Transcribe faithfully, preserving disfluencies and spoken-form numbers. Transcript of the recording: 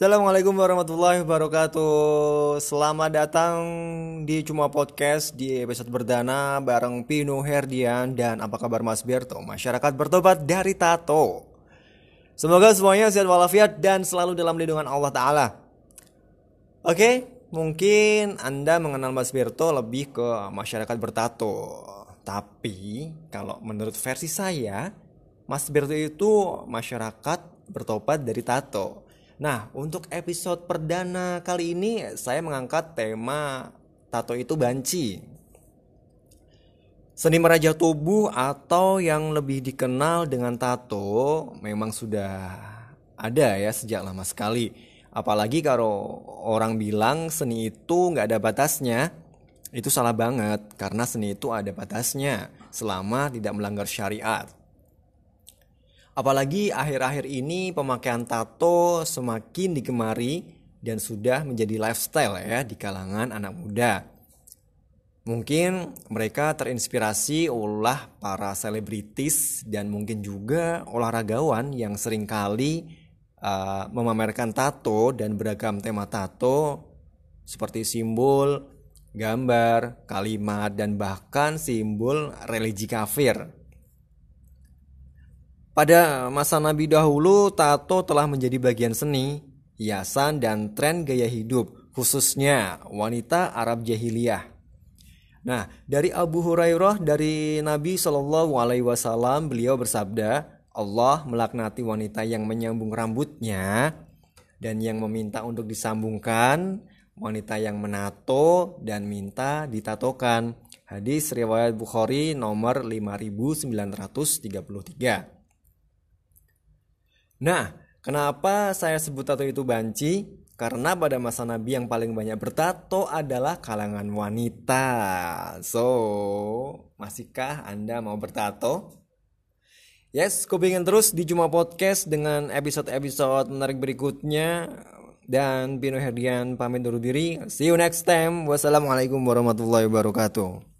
Assalamualaikum warahmatullahi wabarakatuh. Selamat datang di Cuma Podcast di episode perdana bareng Pino Herdian dan apa kabar Mas Berto, masyarakat bertobat dari tato. Semoga semuanya sehat walafiat dan selalu dalam lindungan Allah Ta'ala. Oke, mungkin Anda mengenal Mas Berto lebih ke masyarakat bertato. Tapi kalau menurut versi saya, Mas Berto itu masyarakat bertobat dari tato. Nah, untuk episode perdana kali ini saya mengangkat tema tato itu banci. Seni meraja tubuh atau yang lebih dikenal dengan tato memang sudah ada ya sejak lama sekali. Apalagi kalau orang bilang seni itu gak ada batasnya, itu salah banget karena seni itu ada batasnya selama tidak melanggar syariat. Apalagi akhir-akhir ini pemakaian tato semakin digemari dan sudah menjadi lifestyle ya di kalangan anak muda. Mungkin mereka terinspirasi oleh para selebritis dan mungkin juga olahragawan yang seringkali uh, memamerkan tato dan beragam tema tato seperti simbol, gambar, kalimat, dan bahkan simbol religi kafir. Pada masa Nabi dahulu, tato telah menjadi bagian seni, hiasan, dan tren gaya hidup, khususnya wanita Arab jahiliyah. Nah, dari Abu Hurairah dari Nabi shallallahu alaihi wasallam, beliau bersabda, Allah melaknati wanita yang menyambung rambutnya dan yang meminta untuk disambungkan, wanita yang menato dan minta ditatokan. Hadis riwayat Bukhari nomor lima ribu sembilan ratus tiga puluh tiga. Nah, kenapa saya sebut tato itu banci? Karena pada masa Nabi yang paling banyak bertato adalah kalangan wanita. So, masihkah Anda mau bertato? Yes, kupingin terus di Cuma Podcast dengan episode-episode menarik berikutnya. Dan Pino Herdian pamit undur diri. See you next time. Wassalamualaikum warahmatullahi wabarakatuh.